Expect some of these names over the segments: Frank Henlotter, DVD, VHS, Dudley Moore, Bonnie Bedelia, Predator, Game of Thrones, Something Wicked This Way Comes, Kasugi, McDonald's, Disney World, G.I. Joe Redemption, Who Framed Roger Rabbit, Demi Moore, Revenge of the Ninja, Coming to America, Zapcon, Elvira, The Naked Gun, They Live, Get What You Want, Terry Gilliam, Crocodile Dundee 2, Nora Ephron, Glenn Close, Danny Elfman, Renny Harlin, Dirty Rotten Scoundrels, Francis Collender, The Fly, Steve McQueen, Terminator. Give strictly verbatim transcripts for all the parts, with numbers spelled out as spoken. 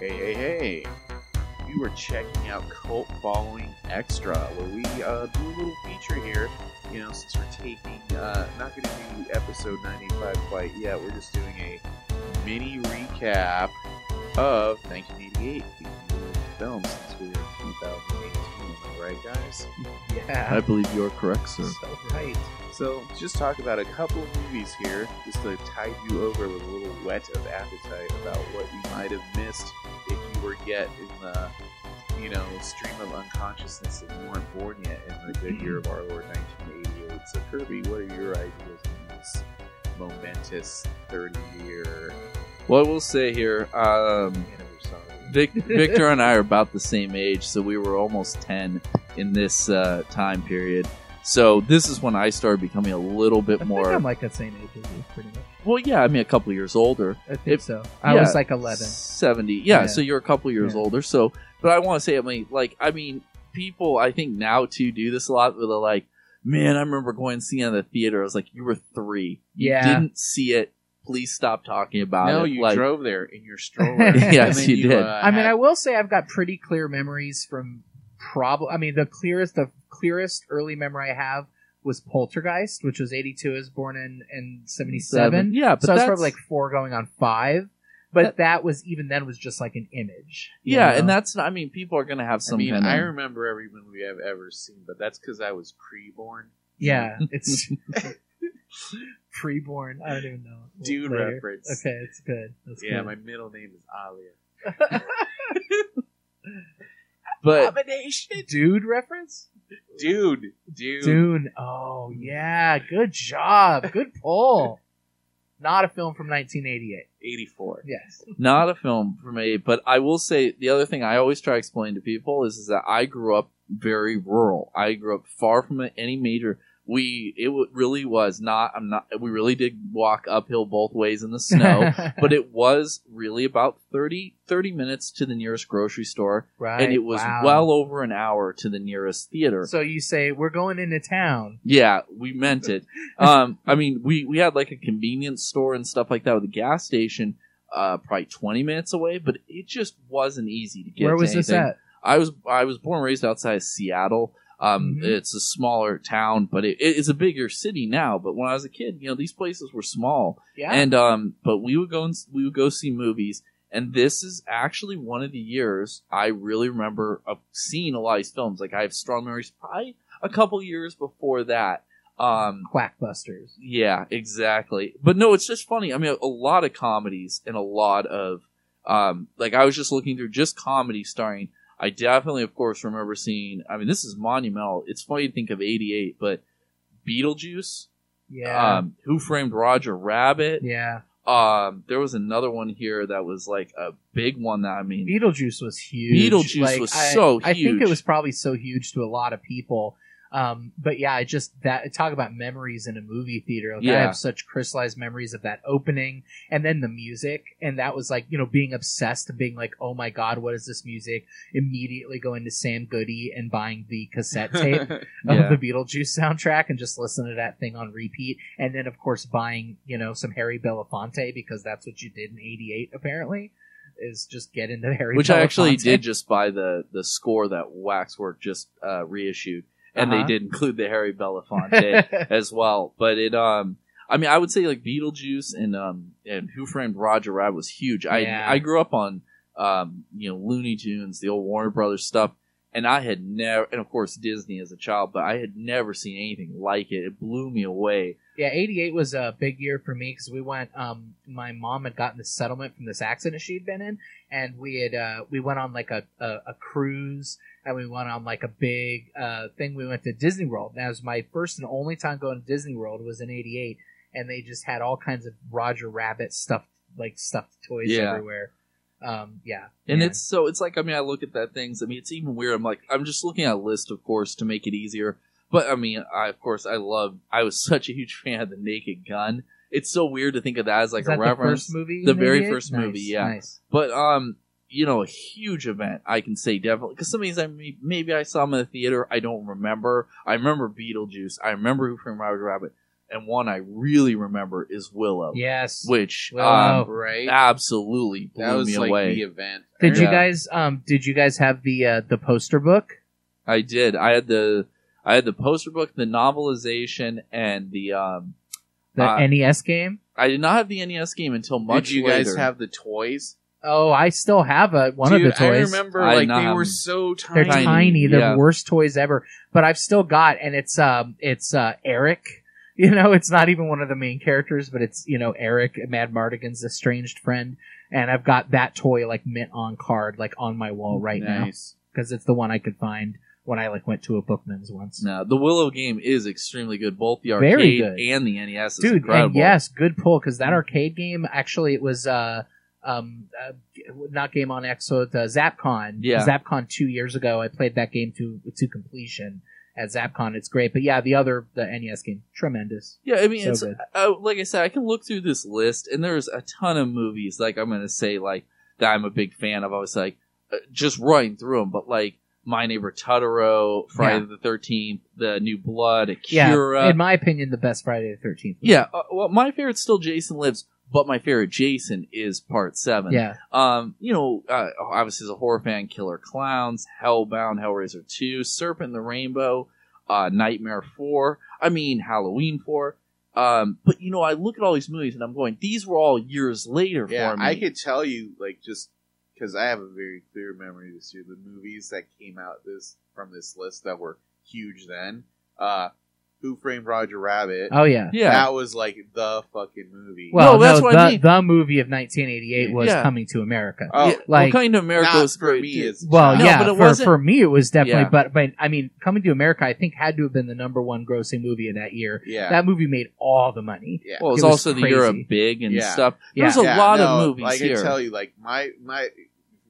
Hey, hey, hey. We were checking out Cult Following Extra, where we uh, do a little feature here. You know, since we're taking, uh, not going to do episode ninety-five quite yet, we're just doing a mini recap of nineteen eighty-eight. Film since we were two thousand eighteen, right, guys? Yeah. I believe you're correct, sir. So right. So, just talk about a couple of movies here, just to tide you over with a little whet of appetite about what you might have missed if you were yet in the, you know, stream of unconsciousness that you weren't born yet in the good year of our Lord nineteen eighty-eight. So, Kirby, what are your ideas on this momentous thirty-year? Well, I will say here, um... Vic, Victor and I are about the same age, so we were almost ten in this uh, time period. So this is when I started becoming a little bit I more... I think I'm like that same age as you, pretty much. Well, yeah, I mean, a couple years older. I think it, so. I yeah, was like eleven. seventy. Yeah, yeah, so you're a couple years yeah. older. So, but I want to say, I mean, like, I mean, people, I think now, too, do this a lot with a, like, man, I remember going and seeing it in the theater. I was like, you were three. You yeah. didn't see it. Please stop talking about no, it. No, you like, drove there in your stroller. Yes, you, you did. Uh, I mean, I will say I've got pretty clear memories from probably. I mean, the clearest, the clearest early memory I have was Poltergeist, which was eighty-two. I was born in in seventy-seven. Yeah, but so I was probably like four, going on five. But that, that was even then was just like an image. Yeah, know? And that's not, I mean, people are going to have some. I mean, kind of... I remember every movie I've ever seen, but that's because I was pre-born. Yeah, it's. Preborn, I don't even know. Dude later. Reference. Okay, it's good. That's yeah, good. My middle name is Alia. But abomination. Dude reference. Dude, dude, dude. Oh yeah, good job, good pull. Not a film from nineteen eighty-eight. eighty-four. Yes. Not a film from eighty, but I will say the other thing I always try to explain to people is, is that I grew up very rural. I grew up far from any major. We, it really was not, I'm not, we really did walk uphill both ways in the snow, but it was really about thirty, thirty minutes to the nearest grocery store. Right. And it was wow. well over an hour to the nearest theater. So you say, we're going into town. Yeah, we meant it. um, I mean, we, we had like a convenience store and stuff like that with a gas station, uh, probably twenty minutes away, but it just wasn't easy to get. Where was to this at? I was, I was born and raised outside of Seattle. Um, mm-hmm. It's a smaller town, but it, it's a bigger city now. But when I was a kid, you know, these places were small. Yeah. And um, but we would go and we would go see movies. And this is actually one of the years I really remember of seeing a lot of these films. Like I have strong memories, probably a couple years before that. Um, Quackbusters. Yeah, exactly. But no, it's just funny. I mean, a lot of comedies and a lot of um, like I was just looking through just comedy starring. I definitely, of course, remember seeing... I mean, this is monumental. It's funny to think of eighty-eight, but Beetlejuice. Yeah. Um, Who Framed Roger Rabbit. Yeah. Um, there was another one here that was like a big one that, I mean... Beetlejuice was huge. Beetlejuice like, was I, so huge. I think it was probably so huge to a lot of people. Um, but yeah, I just... that talk about memories in a movie theater. Like, yeah. I have such crystallized memories of that opening and then the music. And that was like, you know, being obsessed and being like, oh my God, what is this music? Immediately going to Sam Goody and buying the cassette tape yeah. of the Beetlejuice soundtrack and just listen to that thing on repeat. And then, of course, buying, you know, some Harry Belafonte because that's what you did in eighty-eight, apparently. Is just get into Harry Belafonte. Which I actually did just buy the, the score that Waxwork just uh, reissued. And uh-huh. they did include the Harry Belafonte as well. But it, um, I mean, I would say like Beetlejuice and um, and Who Framed Roger Rabbit was huge. Yeah. I I grew up on, um, you know, Looney Tunes, the old Warner Brothers stuff. And I had never, and of course Disney as a child, but I had never seen anything like it. It blew me away. Yeah, eighty-eight was a big year for me because we went, um, my mom had gotten this settlement from this accident she'd been in. And we had, uh, we went on like a, a, a cruise and we went on like a big uh, thing. We went to Disney World. And that was my first and only time going to Disney World was in eighty-eight. And they just had all kinds of Roger Rabbit stuffed, like stuffed toys yeah. everywhere. Um, yeah. And man. It's so, it's like, I mean, I look at that things. I mean, it's even weird. I'm like, I'm just looking at a list, of course, to make it easier. But I mean, I, of course, I love, I was such a huge fan of The Naked Gun. It's so weird to think of that as like is a reference. The first movie? The very eighty-eight? First nice, movie, yeah. Nice. But, um, you know, a huge event, I can say definitely. Because some of these, I mean, maybe I saw them in the theater. I don't remember. I remember Beetlejuice. I remember Who Framed Roger Rabbit. and one I really remember is Willow. Yes, which Willow, um, right? Absolutely blew that was me like away. The event. Did yeah. you guys? Um, did you guys have the uh, the poster book? I did. I had the I had the poster book, the novelization, and the um, the uh, N E S game. I did not have the N E S game until much later. Did you later. guys have the toys? Oh, I still have a, one Dude, of the toys. I remember I like know. they were so tiny. They're tiny. They're yeah. the worst toys ever. But I've still got, and it's um, it's uh, Eric. You know, it's not even one of the main characters, but it's, you know, Eric, Mad Mardigan's estranged friend. And I've got that toy like mint on card, like on my wall right nice. now, because it's the one I could find when I like went to a Bookman's once. No, the Willow game is extremely good. Both the arcade and the N E S is Dude, incredible. And yes, good pull, because that arcade game, actually it was uh, um, uh, not Game on X, so the Zapcon. Yeah. Zapcon two years ago, I played that game to to completion at Zapcon. It's great. But yeah, the other, the N E S game, tremendous. Yeah, I mean, so it's, uh, like I said, I can look through this list, and there's a ton of movies, like I'm going to say, like, that I'm a big fan of. I was like, uh, just running through them, but like, My Neighbor Totoro, Friday yeah. the thirteenth, The New Blood, Akira. Yeah, in my opinion, the best Friday the thirteenth. Yeah, uh, well, my favorite's still Jason Lives, but my favorite Jason is Part seven. Yeah. Um, you know, uh, obviously as a horror fan, Killer Clowns, Hellbound, Hellraiser two, Serpent in the Rainbow, uh, Nightmare four, I mean, Halloween four. Um, but, you know, I look at all these movies and I'm going, these were all years later yeah, for me. Yeah, I could tell you, like, just... because I have a very clear memory this year. The movies that came out this from this list that were huge then. Uh, Who Framed Roger Rabbit? Oh, yeah. yeah. That was like the fucking movie. Well, no, that's no, what the, I mean. The movie of nineteen eighty-eight was yeah. Coming to America. Oh, yeah. Like, well, Coming to America was for great. Me. Well, no, yeah, but it for, for me it was definitely, yeah. but, but I mean, Coming to America I think had to have been the number one grossing movie of that year. Yeah. That movie made all the money. Yeah. Well, it was, it was also crazy. The year of Big and yeah. stuff. There's yeah. a yeah, lot no, of movies like here. I can tell you, like, my... my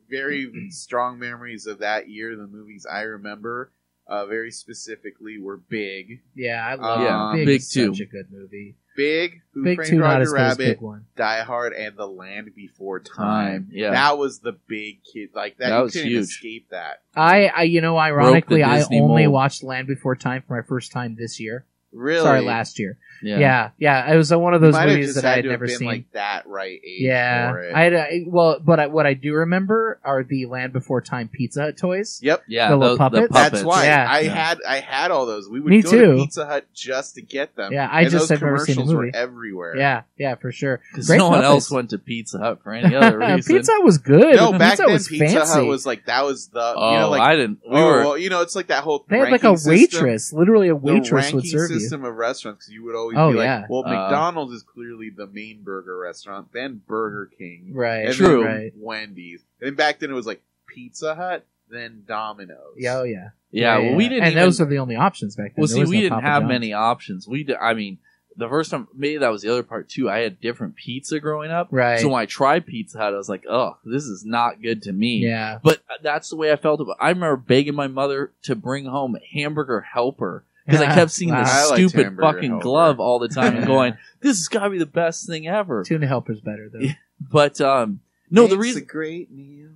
very strong memories of that year. The movies I remember uh, very specifically were Big. Yeah, I love um, Big. Big two. Such a good movie. Big, Who Big Framed two, Roger Rabbit, Die Hard, and The Land Before Time. Yeah. That was the big kid. Like, that, that you was couldn't huge. Escape that. I, I, you know, ironically, I only mold. watched Land Before Time for my first time this year. Really? Sorry, last year. Yeah, yeah. yeah. It was one of those movies that I had never seen. Like that, right? Age yeah, for it. I had a, well, but I, what I do remember are the Land Before Time Pizza Hut toys. Yep, yeah, the little those, puppets. The puppets. That's why yeah. I yeah. had I had all those. We would Me go too. to Pizza Hut just to get them. Yeah, I and just those have commercials never seen the movie. Were everywhere. Yeah, yeah, for sure. Because no one puppets. else went to Pizza Hut for any other reason. Pizza Hut was good. No, back Pizza then was Pizza fancy. Hut was like that was the. Oh, you know, like, I didn't. We were. Well, you know, it's like that whole. They had like a waitress, literally a waitress would serve you. System of restaurants because you would. Always oh, be like, yeah. well, McDonald's uh, is clearly the main burger restaurant, then Burger King, right? And true. Then right. Wendy's. And then back then it was like Pizza Hut, then Domino's. Yeah, oh, yeah. Yeah, yeah, well, we didn't And even, those were the only options back then. Well, see, we no didn't Papa have John's. Many options. We, did, I mean, the first time, maybe that was the other part too, I had different pizza growing up. Right. So when I tried Pizza Hut, I was like, oh, this is not good to me. Yeah. But that's the way I felt about it. I remember begging my mother to bring home Hamburger Helper. Because yeah. I kept seeing wow. this stupid fucking helper. glove all the time and going, this has got to be the best thing ever. Tuna Helper's better, though. Yeah. But, um, no, it's the reason... It's a great meal.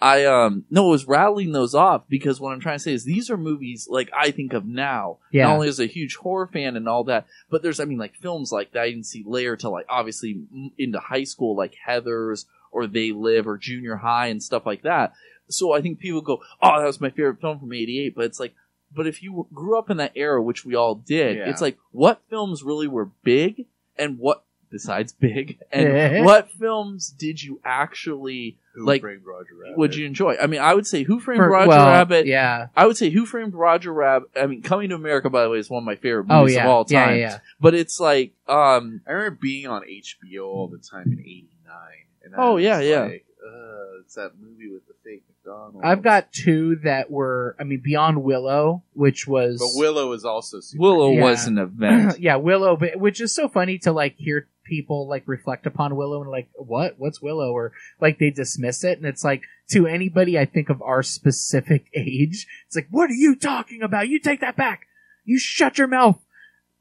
I, um, no, I was rattling those off because what I'm trying to say is these are movies, like, I think of now. Yeah. Not only as a huge horror fan and all that, but there's, I mean, like, films like that I didn't see later till, like, obviously into high school, like Heathers or They Live or Junior High and stuff like that. So I think people go, oh, that was my favorite film from eighty-eight, but it's like, but if you grew up in that era, which we all did, yeah. it's like, what films really were big and what, besides Big, and what films did you actually, Who like, Framed Roger Rabbit. Would you enjoy? I mean, I would say Who Framed For, Roger well, Rabbit. Yeah. I would say Who Framed Roger Rabbit. I mean, Coming to America, by the way, is one of my favorite movies oh, yeah. of all time. Yeah, yeah, yeah. But it's like, um, I remember being on H B O all the time in eighty-nine. And I oh, yeah, like, yeah. Uh, it's that movie with the fake McDonald's. I've got two that were, I mean, beyond Willow, which was... But Willow is also super... Willow yeah. was an event. yeah, Willow, but, which is so funny to, like, hear people, like, reflect upon Willow and, like, what? What's Willow? Or, like, they dismiss it, and it's like, to anybody, I think, of our specific age, it's like, what are you talking about? You take that back! You shut your mouth!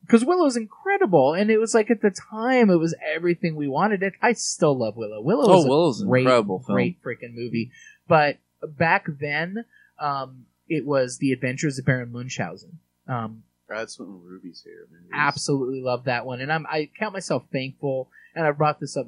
Because Willow's incredible, and it was like at the time, it was everything we wanted. It. I still love Willow. Willow oh, is a Willow's great, incredible film. Great freaking movie. But back then, um, it was The Adventures of Baron Munchausen. Um, Add some rubies here. Movies. Absolutely love that one, and I'm, I count myself thankful. And I brought this up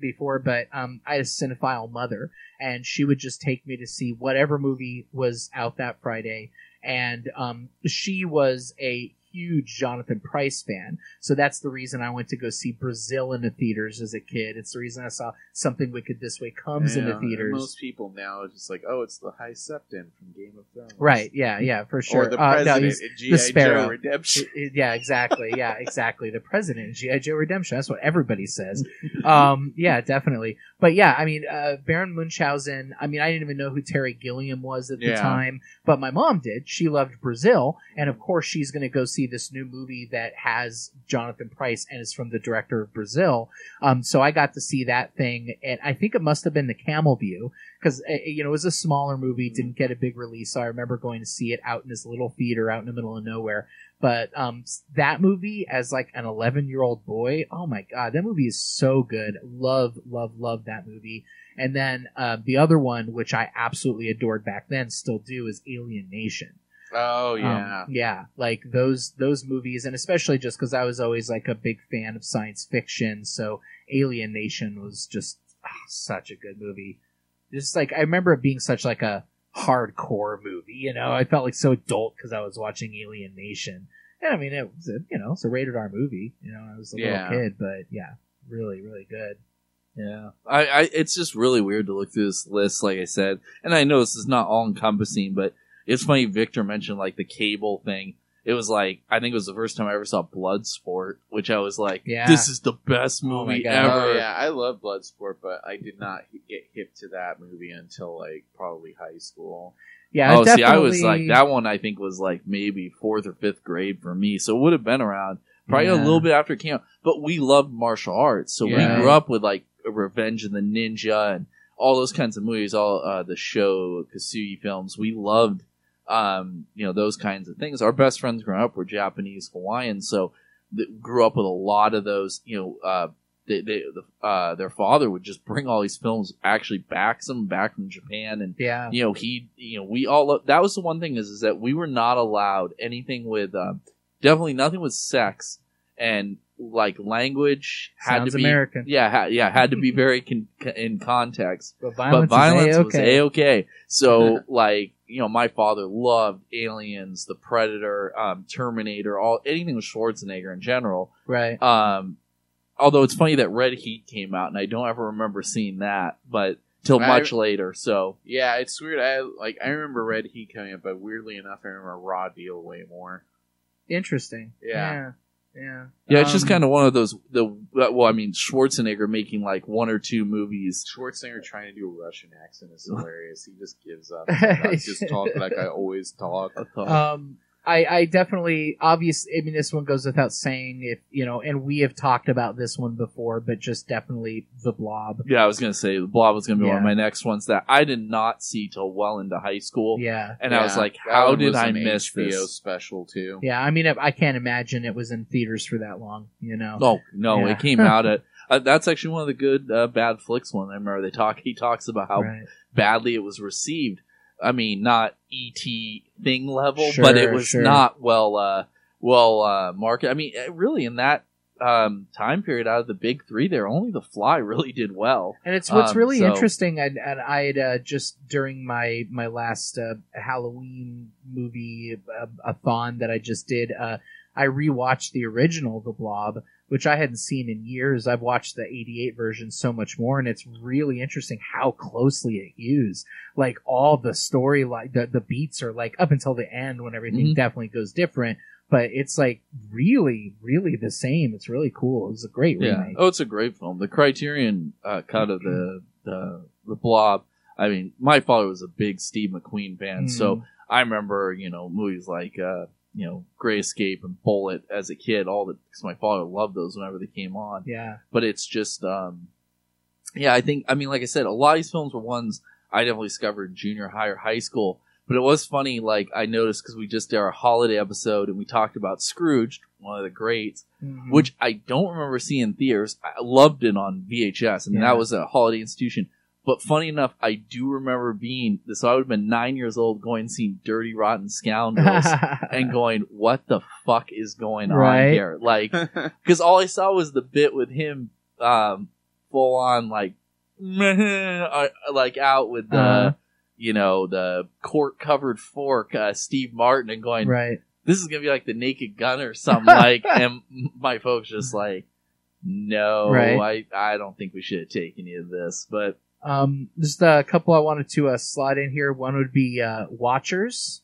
before, but um, I had a cinephile mother, and she would just take me to see whatever movie was out that Friday. And um, she was a huge Jonathan Pryce fan, so that's the reason I went to go see Brazil in the theaters as a kid. It's the reason I saw Something Wicked This Way Comes yeah, in the theaters. Most people now are just like, oh, it's the High Septon from Game of Thrones. Right, yeah, yeah, for sure. Or the uh, president no, he's, in G I Joe Redemption. Yeah, exactly, yeah, exactly. The president in G I Joe Redemption, that's what everybody says. Um, yeah, definitely. But yeah, I mean, uh, Baron Munchausen, I mean, I didn't even know who Terry Gilliam was at yeah. the time, but my mom did. She loved Brazil, and of course she's going to go see this new movie that has Jonathan Pryce and is from the director of Brazil. Um, so I got to see that thing, and I think it must have been the Camel View, because you know, it was a smaller movie, didn't get a big release. So I remember going to see it out in this little theater out in the middle of nowhere. But um, that movie, as like an eleven-year-old boy, oh my God, that movie is so good. Love, love, love that movie. And then uh, the other one, which I absolutely adored back then, still do, is Alien Nation. Oh yeah, um, yeah. Like those those movies, and especially just because I was always like a big fan of science fiction, so Alien Nation was just oh, such a good movie. Just like I remember it being such like a hardcore movie, you know. I felt like so adult because I was watching Alien Nation, and I mean it was a, you know it's a rated R movie. You know, I was a yeah. little kid, but yeah, really, really good. Yeah, I, I it's just really weird to look through this list, like I said, and I know this is not all encompassing, but. It's funny, Victor mentioned, like, the cable thing. It was, like, I think it was the first time I ever saw Bloodsport, which I was like, yeah. this is the best movie oh ever. Oh, yeah, I love Bloodsport, but I did not get hip to that movie until, like, probably high school. Yeah, Oh, definitely... see, I was, like, that one, I think, was, like, maybe fourth or fifth grade for me, so it would have been around probably yeah. a little bit after it came out. But we loved martial arts, so yeah. we grew up with, like, Revenge of the Ninja and all those kinds of movies, all uh, the Show, Kasugi films. We loved... Um, you know, those kinds of things. Our best friends growing up were Japanese, Hawaiian, so they grew up with a lot of those, you know, uh, they, they, uh, their father would just bring all these films, actually back some back from Japan. And, yeah. you know, he, you know, we all, lo- that was the one thing is, is that we were not allowed anything with, um, definitely nothing with sex and like language had Sounds to be, American. yeah, ha- yeah, had to be very con- in context, but violence, but violence was A-okay. So like, you know, my father loved Aliens, The Predator, um, Terminator, all anything with Schwarzenegger in general. Right. Um, although it's funny that Red Heat came out, and I don't ever remember seeing that, but till much I, later. So yeah, it's weird. I like I remember Red Heat coming up, but weirdly enough, I remember Raw Deal way more. Interesting. Yeah. Yeah. Yeah. yeah it's um, just kind of one of those. The well, I mean, Schwarzenegger making like one or two movies. Schwarzenegger trying to do a Russian accent is hilarious. He just gives up. I just talk like I always talk. I talk. Um, I, I definitely, obviously, I mean, this one goes without saying. If you know, and we have talked about this one before, but just definitely The Blob. Yeah, I was gonna say The Blob was gonna be yeah. one of my next ones that I did not see till well into high school. Yeah, and yeah. I was like, how did I miss H B O this special too? Yeah, I mean, I can't imagine it was in theaters for that long. You know? Oh no, yeah. it came out at. Uh, that's actually one of the good uh, bad flicks one. I remember they talk. He talks about how right. badly it was received. I mean, not E T thing level, sure, but it was sure. not well uh, well uh, marketed. I mean, really, in that um, time period, out of the big three there, only The Fly really did well. And it's what's um, really so. interesting, and, and I had uh, just during my, my last uh, Halloween movie-a-thon that I just did, uh, I rewatched the original The Blob, which I hadn't seen in years. I've watched the eighty-eight version so much more, and it's really interesting how closely it used. Like, all the story, like, the, the beats are, like, up until the end when everything mm-hmm. definitely goes different, but it's, like, really, really the same. It's really cool. It was a great yeah. remake. Oh, it's a great film. The Criterion uh, cut of the, the the Blob. I mean, my father was a big Steve McQueen fan, mm-hmm. so I remember, you know, movies like... Uh, you know, Great Escape and Bullet as a kid, all that, because my father loved those whenever they came on. Yeah. But it's just, um, yeah, I think, I mean, like I said, a lot of these films were ones I definitely discovered in junior high or high school. But it was funny, like, I noticed because we just did our holiday episode and we talked about Scrooge, one of the greats, mm-hmm. which I don't remember seeing in theaters. I loved it on V H S. I mean, yeah. that was a holiday institution. But funny enough, I do remember being, so I would have been nine years old going and seeing Dirty Rotten Scoundrels and going, what the fuck is going right? on here? Like, because all I saw was the bit with him um, full on, like, like out with the, uh-huh. you know, the cork-covered fork, uh, Steve Martin, and going, right. this is going to be like The Naked Gun or something. Like, and my folks just like, no, right. I, I don't think we should have taken any of this, but. Um, just a couple I wanted to uh, slide in here. One would be uh, Watchers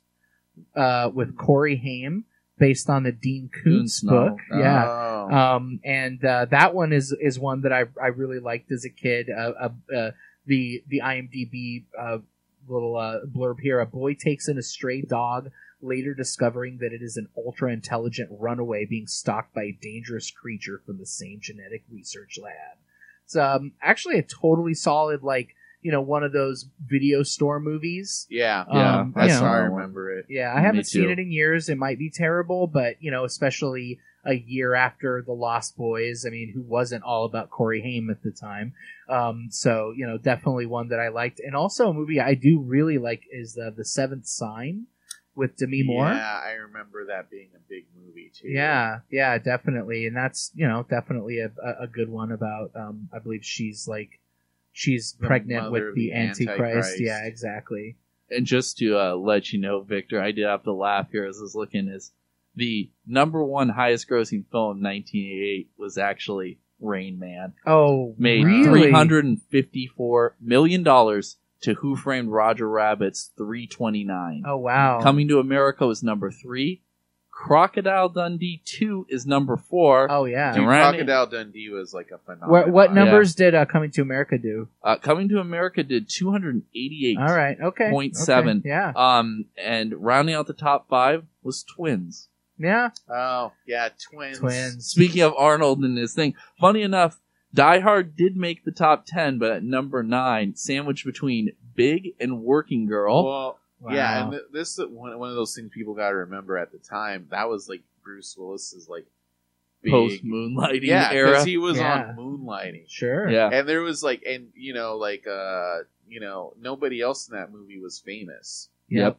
uh, with Corey Haim, based on the Dean Koontz book. Oh. Yeah, um, and uh, that one is is one that I I really liked as a kid. Uh, uh, uh, the the IMDb uh, little uh, blurb here: a boy takes in a stray dog, later discovering that it is an ultra intelligent runaway being stalked by a dangerous creature from the same genetic research lab. It's um, actually a totally solid, like, you know, one of those video store movies. Yeah, yeah, um, that's you know, how I remember it. Yeah, I haven't seen it in years. It might be terrible, but, you know, especially a year after The Lost Boys, I mean, who wasn't all about Corey Haim at the time. Um, so, you know, definitely one that I liked. And also a movie I do really like is the, the Seventh Sign with Demi Moore. Yeah, I remember that being a big movie too. Yeah, yeah, definitely. And that's, you know, definitely a a good one about um I believe she's like she's the pregnant with the, the Antichrist. Antichrist. Yeah, exactly. And just to uh, let you know, Victor, I did have to laugh here as I was looking, is the number one highest grossing film in nineteen eighty-eight was actually Rain Man. Oh, made really? three hundred fifty-four million dollars. To Who Framed Roger Rabbit's three twenty-nine. Oh, wow. Coming to America is number three. Crocodile Dundee two is number four. Oh, yeah. Dude, Crocodile in... Dundee was like a phenomenon. What, what numbers yeah. did uh, Coming to America do? Uh, Coming to America did two hundred eighty-eight. All right, okay. point seven. Okay. Yeah. Um, and rounding out the top five was Twins. Yeah. Oh, yeah, Twins. Twins. Speaking of Arnold and his thing, funny enough, Die Hard did make the top ten, but at number nine, sandwiched between Big and Working Girl. Well, wow. yeah, and th- this is one, one of those things people got to remember at the time. That was like Bruce Willis's like post Moonlighting yeah, era. Yeah, because he was yeah. on Moonlighting. Sure. Yeah, and there was like, and you know, like, uh, you know, nobody else in that movie was famous. Yep.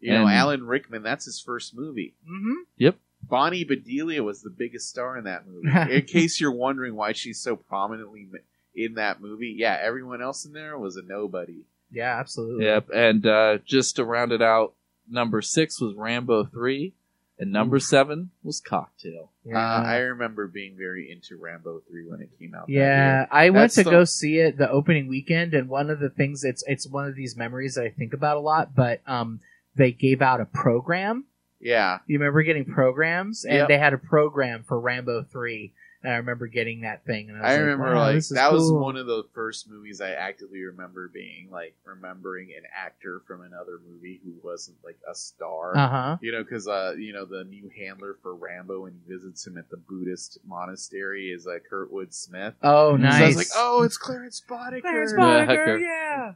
You and know, Alan Rickman. That's his first movie. Mm-hmm. Yep. Bonnie Bedelia was the biggest star in that movie. In case you're wondering why she's so prominently in that movie, yeah, everyone else in there was a nobody. Yeah, absolutely. Yep, and uh, just to round it out, number six was Rambo three, and number seven was Cocktail. Yeah. Uh, I remember being very into Rambo three when it came out. Yeah, I That's went to the... go see it the opening weekend, and one of the things, it's, it's one of these memories that I think about a lot, but um, they gave out a program. Yeah. You remember getting programs? And yep. they had a program for Rambo three. And I remember getting that thing. And I, was I like, remember, wow, like, that cool. was one of the first movies I actively remember being, like, remembering an actor from another movie who wasn't, like, a star. Uh-huh. You know, because, uh, you know, the new handler for Rambo when he visits him at the Buddhist monastery is uh, Kurtwood Smith. Oh, nice. So I was like, oh, it's Clarence Boddicker. Clarence Boddicker, yeah.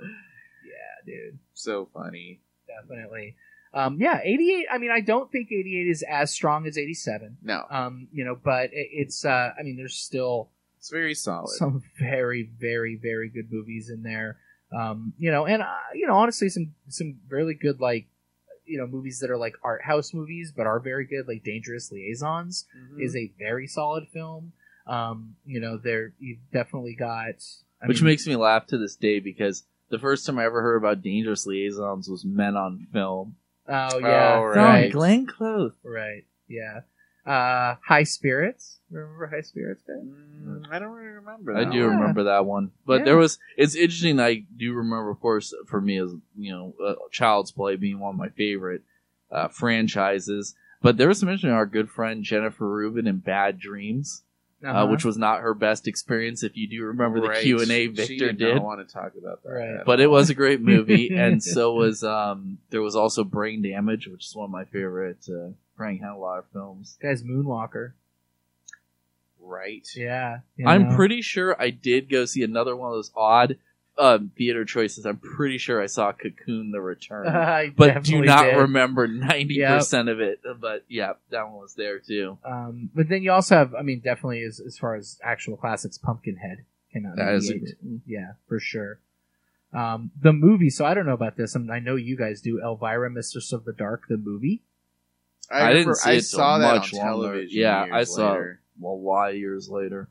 Yeah, dude. So funny. Definitely. Um, yeah, eighty-eight, I mean, I don't think eighty-eight is as strong as eighty-seven. No. Um, you know, but it, it's, uh, I mean, there's still... It's very solid. Some very, very, very good movies in there. Um, you know, and, uh, you know, honestly, some, some really good, like, you know, movies that are, like, art house movies, but are very good, like Dangerous Liaisons mm-hmm. is a very solid film. Um, you know, there you've definitely got... I Which mean, makes me laugh to this day, because the first time I ever heard about Dangerous Liaisons was Men on Film. Oh, yeah. Oh, right. From Glenn Close. Right, yeah. Uh, High Spirits. Remember High Spirits, guys? Mm, I don't really remember that I do one. remember that one. But yeah. there was, it's interesting, I do remember, of course, for me, as you know, uh, Child's Play being one of my favorite uh, franchises. But there was some mention of our good friend Jennifer Rubin in Bad Dreams. Uh-huh. Uh, which was not her best experience, if you do remember right. the Q and A Victor she did. did. Not want to talk about that. Right. But it was a great movie, and so was um, there was also Brain Damage, which is one of my favorite uh, Frank Henlotter films. Guys, Moonwalker. Right. Yeah. You know. I'm pretty sure I did go see another one of those odd uh, theater choices. I'm pretty sure I saw Cocoon: The Return, I but do not did. remember ninety yep. percent of it. But yeah, that one was there too. Um, but then you also have, I mean, definitely as as far as actual classics, Pumpkinhead. Came out in eighty-eight. Yeah, for sure. Um, the movie, so I don't know about this. I mean, I know you guys do. Elvira, Mistress of the Dark, the movie. I, I didn't remember, see it I saw that much on television. Yeah, I saw it a lot of years later.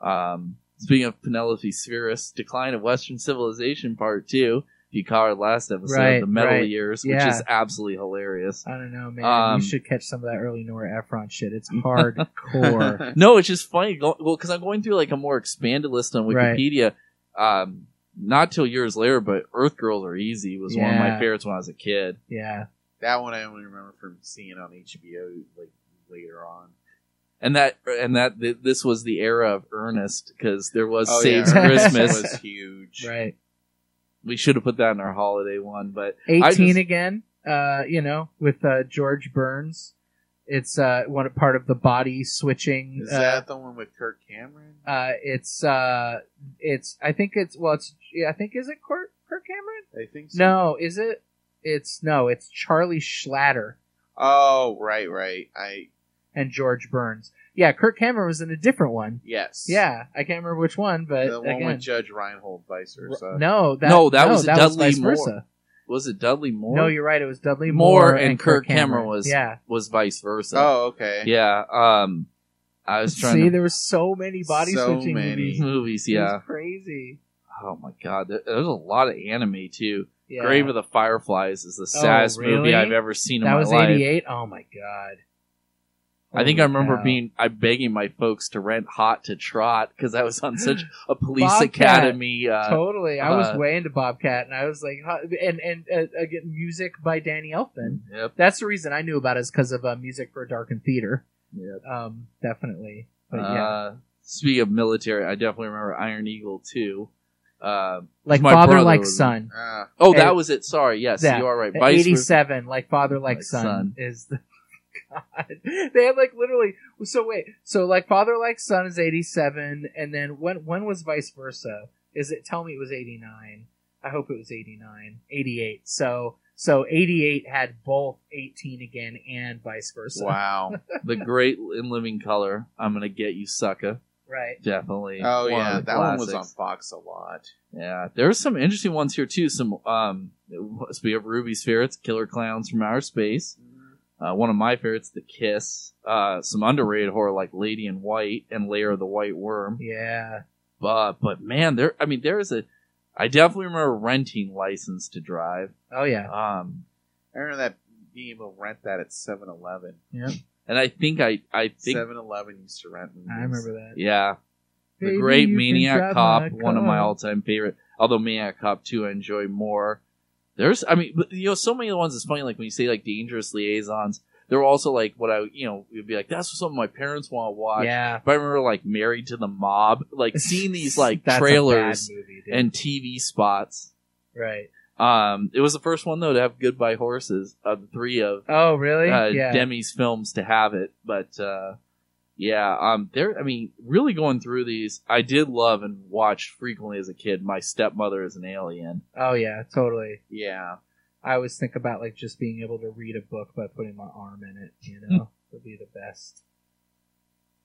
Um, speaking of Penelope Spheris, Decline of Western Civilization Part two. If you caught our last episode, right, the Metal right. Years, which yeah. is absolutely hilarious. I don't know, man. Um, you should catch some of that early Nora Ephron shit. It's hardcore. No, it's just funny. Go, well, because I'm going through like a more expanded list on Wikipedia. Right. Um, not till years later, but Earth Girls Are Easy was yeah. one of my favorites when I was a kid. Yeah. That one I only remember from seeing on H B O like later on. And that and that th- this was the era of Ernest, because there was oh, Saves yeah, Christmas. Was huge. Right. We should have put that in our holiday one, but eighteen just... again, uh, you know, with uh, George Burns. It's uh, one part of the body switching. Is uh, that the one with Kirk Cameron? Uh, it's uh, it's I think it's well, it's yeah, I think is it Kirk Kirk Cameron? I think so. No, is it? It's no, it's Charlie Schlatter. Oh, right, right. I and George Burns. Yeah, Kirk Cameron was in a different one. Yes. Yeah, I can't remember which one, but the one again, with Judge Reinhold, vice versa. No, that, no, that no, was that Dudley was Moore. Versa. Was it Dudley Moore? No, you're right. It was Dudley Moore, Moore and, and Kirk, Kirk Cameron. Cameron was yeah. was vice versa. Oh, okay. Yeah. Um, I was trying. See, to... there were so many body so switching many. movies. Yeah, it was crazy. Oh my god, there's there a lot of anime too. Yeah. Grave of the Fireflies is the saddest oh, really? movie I've ever seen in that my life. That was eighty-eight. Oh my god. I think I remember wow. being, I begging my folks to rent Hot to Trot because I was on such a police Bobcat. academy. Uh, totally. I uh, was way into Bobcat and I was like, and, and uh, again, music by Danny Elfman. Yep. That's the reason I knew about it is because of uh, music for Darkened Theater. Yep. Um, definitely. But, yeah. Uh, speaking of military, I definitely remember Iron Eagle too. Uh, like Father Like Son. Uh, oh, hey, that was it. Sorry. Yes, yeah. You are right. Vice eighty-seven, was... Like Father Like, like Son, Son is the... God. They had like literally so wait so like Father Like Son is eighty-seven, and then when when was Vice Versa? Is it tell me it was eighty-nine? I hope it was eighty-nine. eighty-eight. So so eighty-eight had both eighteen Again and Vice Versa. Wow. The Great in Living Color. I'm gonna get you, sucker. Right. Definitely. Oh yeah, that classics. One was on Fox a lot. Yeah, there's some interesting ones here too. Some um, we have Ruby Spirits, Killer Clowns from Outer Space. Uh, one of my favorites, The Kiss. Uh, some underrated horror like Lady in White and Lair of the White Worm. Yeah. But, but man, there. I mean, there is a... I definitely remember renting License to Drive. Oh, yeah. Um, I remember that being able to rent that at seven eleven. Yeah. And I think I... I think seven eleven used to rent movies. I remember that. Yeah. Baby, the Great Maniac Cop, one of my all-time favorite. Although Maniac Cop two I enjoy more. There's, I mean, you know, so many of the ones, it's funny, like, when you say, like, Dangerous Liaisons, they were also, like, what I, you know, you'd be like, that's something my parents want to watch. Yeah. But I remember, like, Married to the Mob, like, seeing these, like, trailers movie, and T V spots. Right. Um, it was the first one, though, to have Goodbye Horses, of the three of oh, really? Uh, yeah. Demi's films to have it. But, uh, yeah, um, there, I mean, really going through these, I did love and watched frequently as a kid. My Stepmother is an Alien. Oh, yeah, totally. Yeah. I always think about, like, just being able to read a book by putting my arm in it, you know? Would be the best.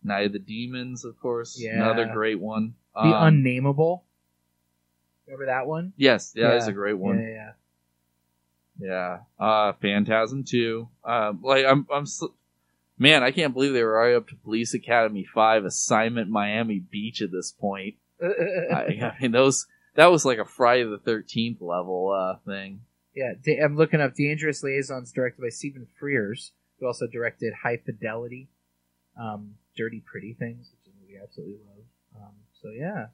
Night of the Demons, of course. Yeah. Another great one. The um, Unnameable. Remember that one? Yes, yeah, yeah. That is a great one. Yeah, yeah, yeah. Yeah. Uh, Phantasm two. Um, like, I'm... I'm sl- Man, I can't believe they were already up to Police Academy five, Assignment Miami Beach at this point. I, I mean, those that was like a Friday the thirteenth level uh, thing. Yeah, I'm looking up Dangerous Liaisons, directed by Stephen Frears, who also directed High Fidelity, um, Dirty Pretty Things, which is a movie I absolutely love. Um, so, yeah.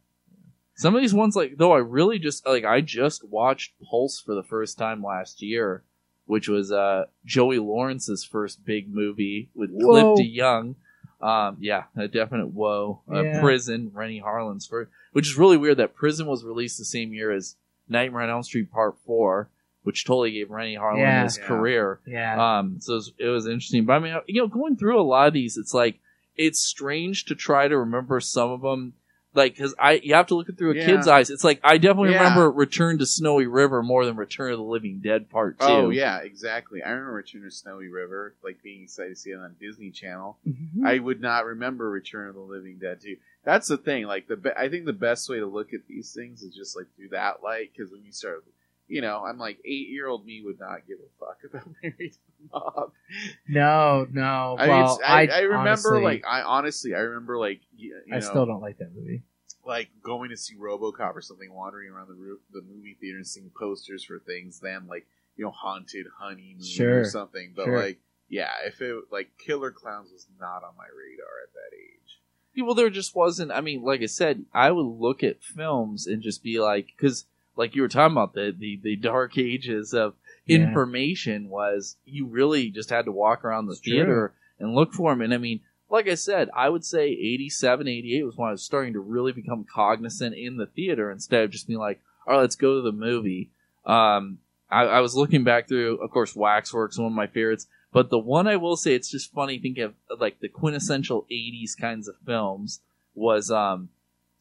Some of these ones, like, though, I really just, like, I just watched Pulse for the first time last year, which was uh, Joey Lawrence's first big movie with whoa. Cliff DeYoung. Um, yeah, a definite whoa. Uh, yeah. Prison, Renny Harlin's first, which is really weird that Prison was released the same year as Nightmare on Elm Street Part four, which totally gave Renny Harlin yeah, his yeah. career. Yeah. Um, so it was, it was interesting. But I mean, you know, going through a lot of these, it's like, it's strange to try to remember some of them like, because I you have to look it through a yeah. kid's eyes. It's like, I definitely yeah. remember Return to Snowy River more than Return of the Living Dead Part two. Oh, yeah, exactly. I remember Return to Snowy River, like, being excited to see it on Disney Channel. Mm-hmm. I would not remember Return of the Living Dead two. That's the thing. Like, the be- I think the best way to look at these things is just, like, through that light, because when you start... You know, I'm like, eight-year-old me would not give a fuck about Married to the Mob. No, no. I, well, I, I, I remember, honestly, like, I honestly, I remember, like, you know, I still don't like that movie. Like, going to see RoboCop or something, wandering around the roof, the movie theater and seeing posters for things, then, like, you know, Haunted Honeymoon sure, or something. But, sure. like, yeah, if it, like, Killer Clowns was not on my radar at that age. Yeah, well, there just wasn't, I mean, like I said, I would look at films and just be like, because... Like you were talking about, the, the, the dark ages of yeah. information was you really just had to walk around the it's theater true. and look for them. And I mean, like I said, I would say eighty-seven, eighty-eight was when I was starting to really become cognizant in the theater instead of just being like, all right, let's go to the movie. Um, I, I was looking back through, of course, Waxwork's one of my favorites. But the one I will say, it's just funny thinking of like the quintessential eighties kinds of films was... um.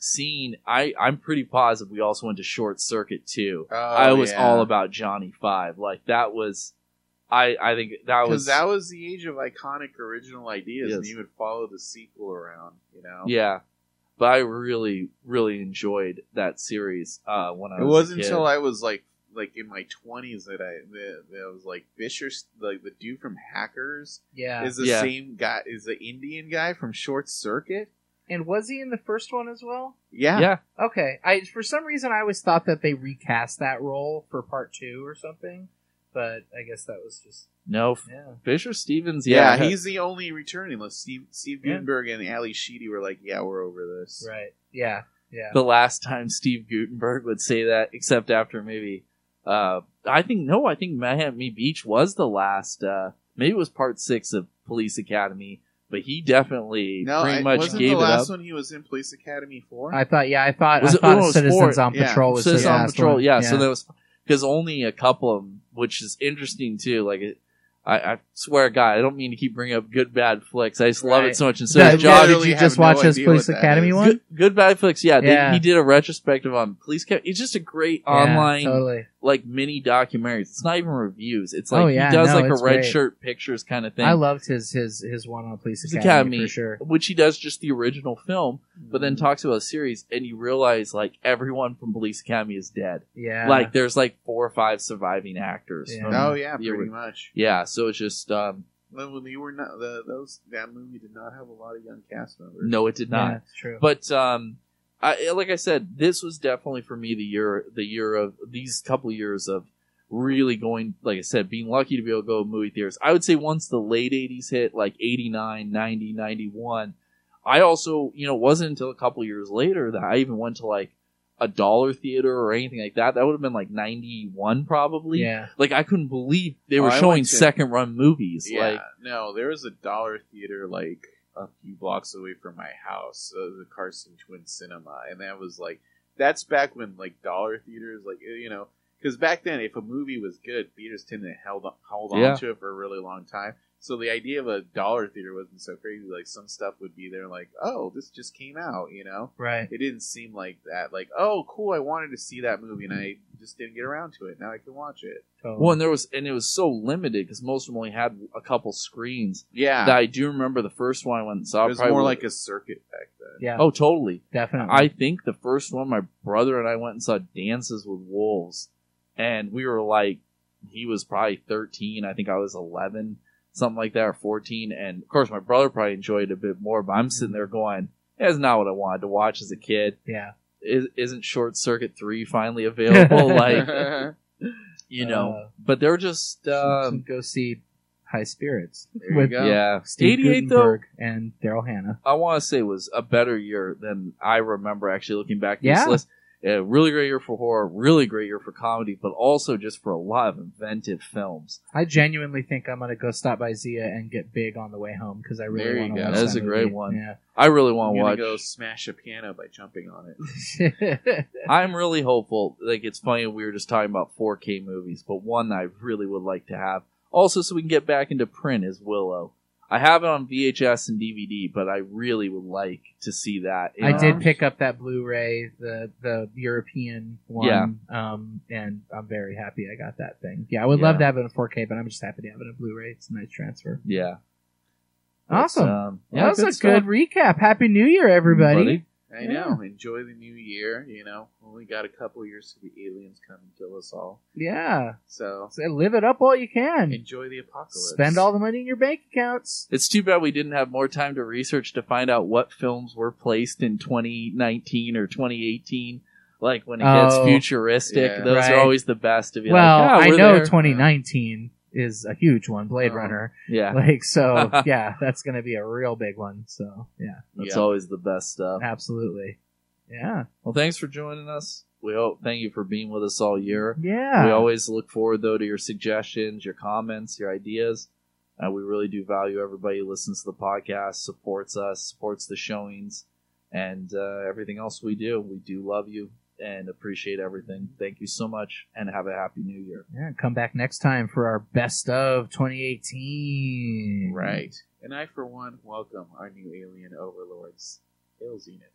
Scene, I, I'm pretty positive we also went to Short Circuit too. Oh, I was yeah. all about Johnny Five. Like that was, I I think that was that was the age of iconic original ideas, yes. and you would follow the sequel around, you know. Yeah, but I really really enjoyed that series uh, when I it was. It wasn't a kid. Until I was like like in my twenties that I that, that I was like Fisher, like the dude from Hackers, yeah, is the yeah. same guy, is the Indian guy from Short Circuit. And was he in the first one as well? Yeah. Yeah. Okay. I for some reason I always thought that they recast that role for part two or something, but I guess that was just no. Yeah. Fisher Stevens. Yeah, yeah, he's the only returning. Like Steve Steve Guttenberg yeah. and Ali Sheedy were like, "Yeah, we're over this." Right. Yeah. Yeah. The last time Steve Guttenberg would say that, except after maybe, uh, I think no, I think Miami Beach was the last. Uh, maybe it was part six of Police Academy. But he definitely no, pretty I, much wasn't gave it up. The last one he was in Police Academy for? I thought, yeah, I thought, was I it, thought was Citizens four. on Patrol yeah. was Citizens the last on Patrol, one. Yeah, yeah, so that was, because only a couple of them, which is interesting too. Like, it, I, I swear to God, I don't mean to keep bringing up Good Bad Flicks. I just right. love it so much. And so, no, John, did you just watch no his Police Academy one? Good, Good Bad Flicks, yeah. yeah. They, he did a retrospective on Police Academy. It's just a great yeah, online, totally. like, mini documentaries. It's not even reviews. It's like, oh, yeah, he does no, like a red great. shirt pictures kind of thing. I loved his his, his one on Police Academy, Academy, for sure. Which he does just the original film, but then talks about a series, and you realize, like, everyone from Police Academy is dead. Yeah. Like, there's, like, four or five surviving actors. Yeah. Oh, yeah, pretty year. much. Yeah. So it's just um, well, you were not the, those that movie did not have a lot of young cast members. No, it did not. Yeah, that's true. But um, I, like I said, this was definitely for me the year, the year of these couple years of really going. Like I said, being lucky to be able to go to movie theaters. I would say once the late eighties hit, like eighty-nine, ninety, ninety-one. I also, you know, it wasn't until a couple years later that I even went to like a dollar theater or anything like that. That would have been like ninety-one probably. Yeah. Like I couldn't believe they were oh, showing to... second run movies. Yeah. Like, no, there was a dollar theater like a few blocks away from my house, uh, the Carson Twin Cinema. And that was like, that's back when like dollar theaters, like, you know, because back then if a movie was good, theaters tended to held on, hold on yeah. to it for a really long time. So the idea of a dollar theater wasn't so crazy. Like, some stuff would be there like, oh, this just came out, you know? Right. It didn't seem like that. Like, oh, cool, I wanted to see that movie, and I just didn't get around to it. Now I can watch it. Totally. Well, and there was, and it was so limited, because most of them only had a couple screens. Yeah. That I do remember the first one I went and saw. It was more like a circuit back then. Yeah. Oh, totally. Definitely. I think the first one, my brother and I went and saw Dances with Wolves, and we were like, he was probably thirteen, I think I was eleven. Something like that, or fourteen, and of course my brother probably enjoyed it a bit more, but I'm sitting there going, that's not what I wanted to watch as a kid. Yeah. Is, isn't Short Circuit three finally available? Like, you know, uh, but they're just... Um, go see High Spirits. There with, you go. Yeah. Steve eighty-eight, Gutenberg though, and Daryl Hannah. I want to say was a better year than I remember actually looking back at yeah. this list. A really great year for horror, really great year for comedy, but also just for a lot of inventive films. I genuinely think I'm going to go stop by Zia and get Big on the way home, because I really want to watch that. That is a great movie. One. Yeah. I really want to watch. I'm going to go smash a piano by jumping on it. I'm really hopeful. Like, it's funny, we were just talking about four K movies, but one that I really would like to have. Also, so we can get back into print is Willow. I have it on V H S and D V D, but I really would like to see that. I um, did pick up that Blu-ray, the the European one, yeah. um, and I'm very happy I got that thing. Yeah, I would yeah. love to have it in four K, but I'm just happy to have it in Blu-ray. It's a nice transfer. Yeah. Awesome. Um, yeah, that was good a stuff. Good recap. Happy New Year, everybody. everybody. I yeah. know. Enjoy the new year. You know, only got a couple years till the aliens come and kill us all. Yeah. So, so live it up all you can. Enjoy the apocalypse. Spend all the money in your bank accounts. It's too bad we didn't have more time to research to find out what films were placed in twenty nineteen or twenty eighteen. Like, when it oh, gets futuristic, yeah, those right. are always the best. Of you. Well, like, oh, I know there. twenty nineteen. Is a huge one, Blade oh, Runner. Yeah. Like, so, yeah, that's going to be a real big one. So, yeah. That's yeah. always the best stuff. Absolutely. Yeah. Well, thanks for joining us. We hope, thank you for being with us all year. Yeah. We always look forward, though, to your suggestions, your comments, your ideas. Uh, we really do value everybody who listens to the podcast, supports us, supports the showings, and uh, everything else we do. We do love you and appreciate everything. Thank you so much, and have a happy new year. Yeah, come back next time for our best of twenty eighteen. Right. And I, for one, welcome our new alien overlords, Hail Zenith.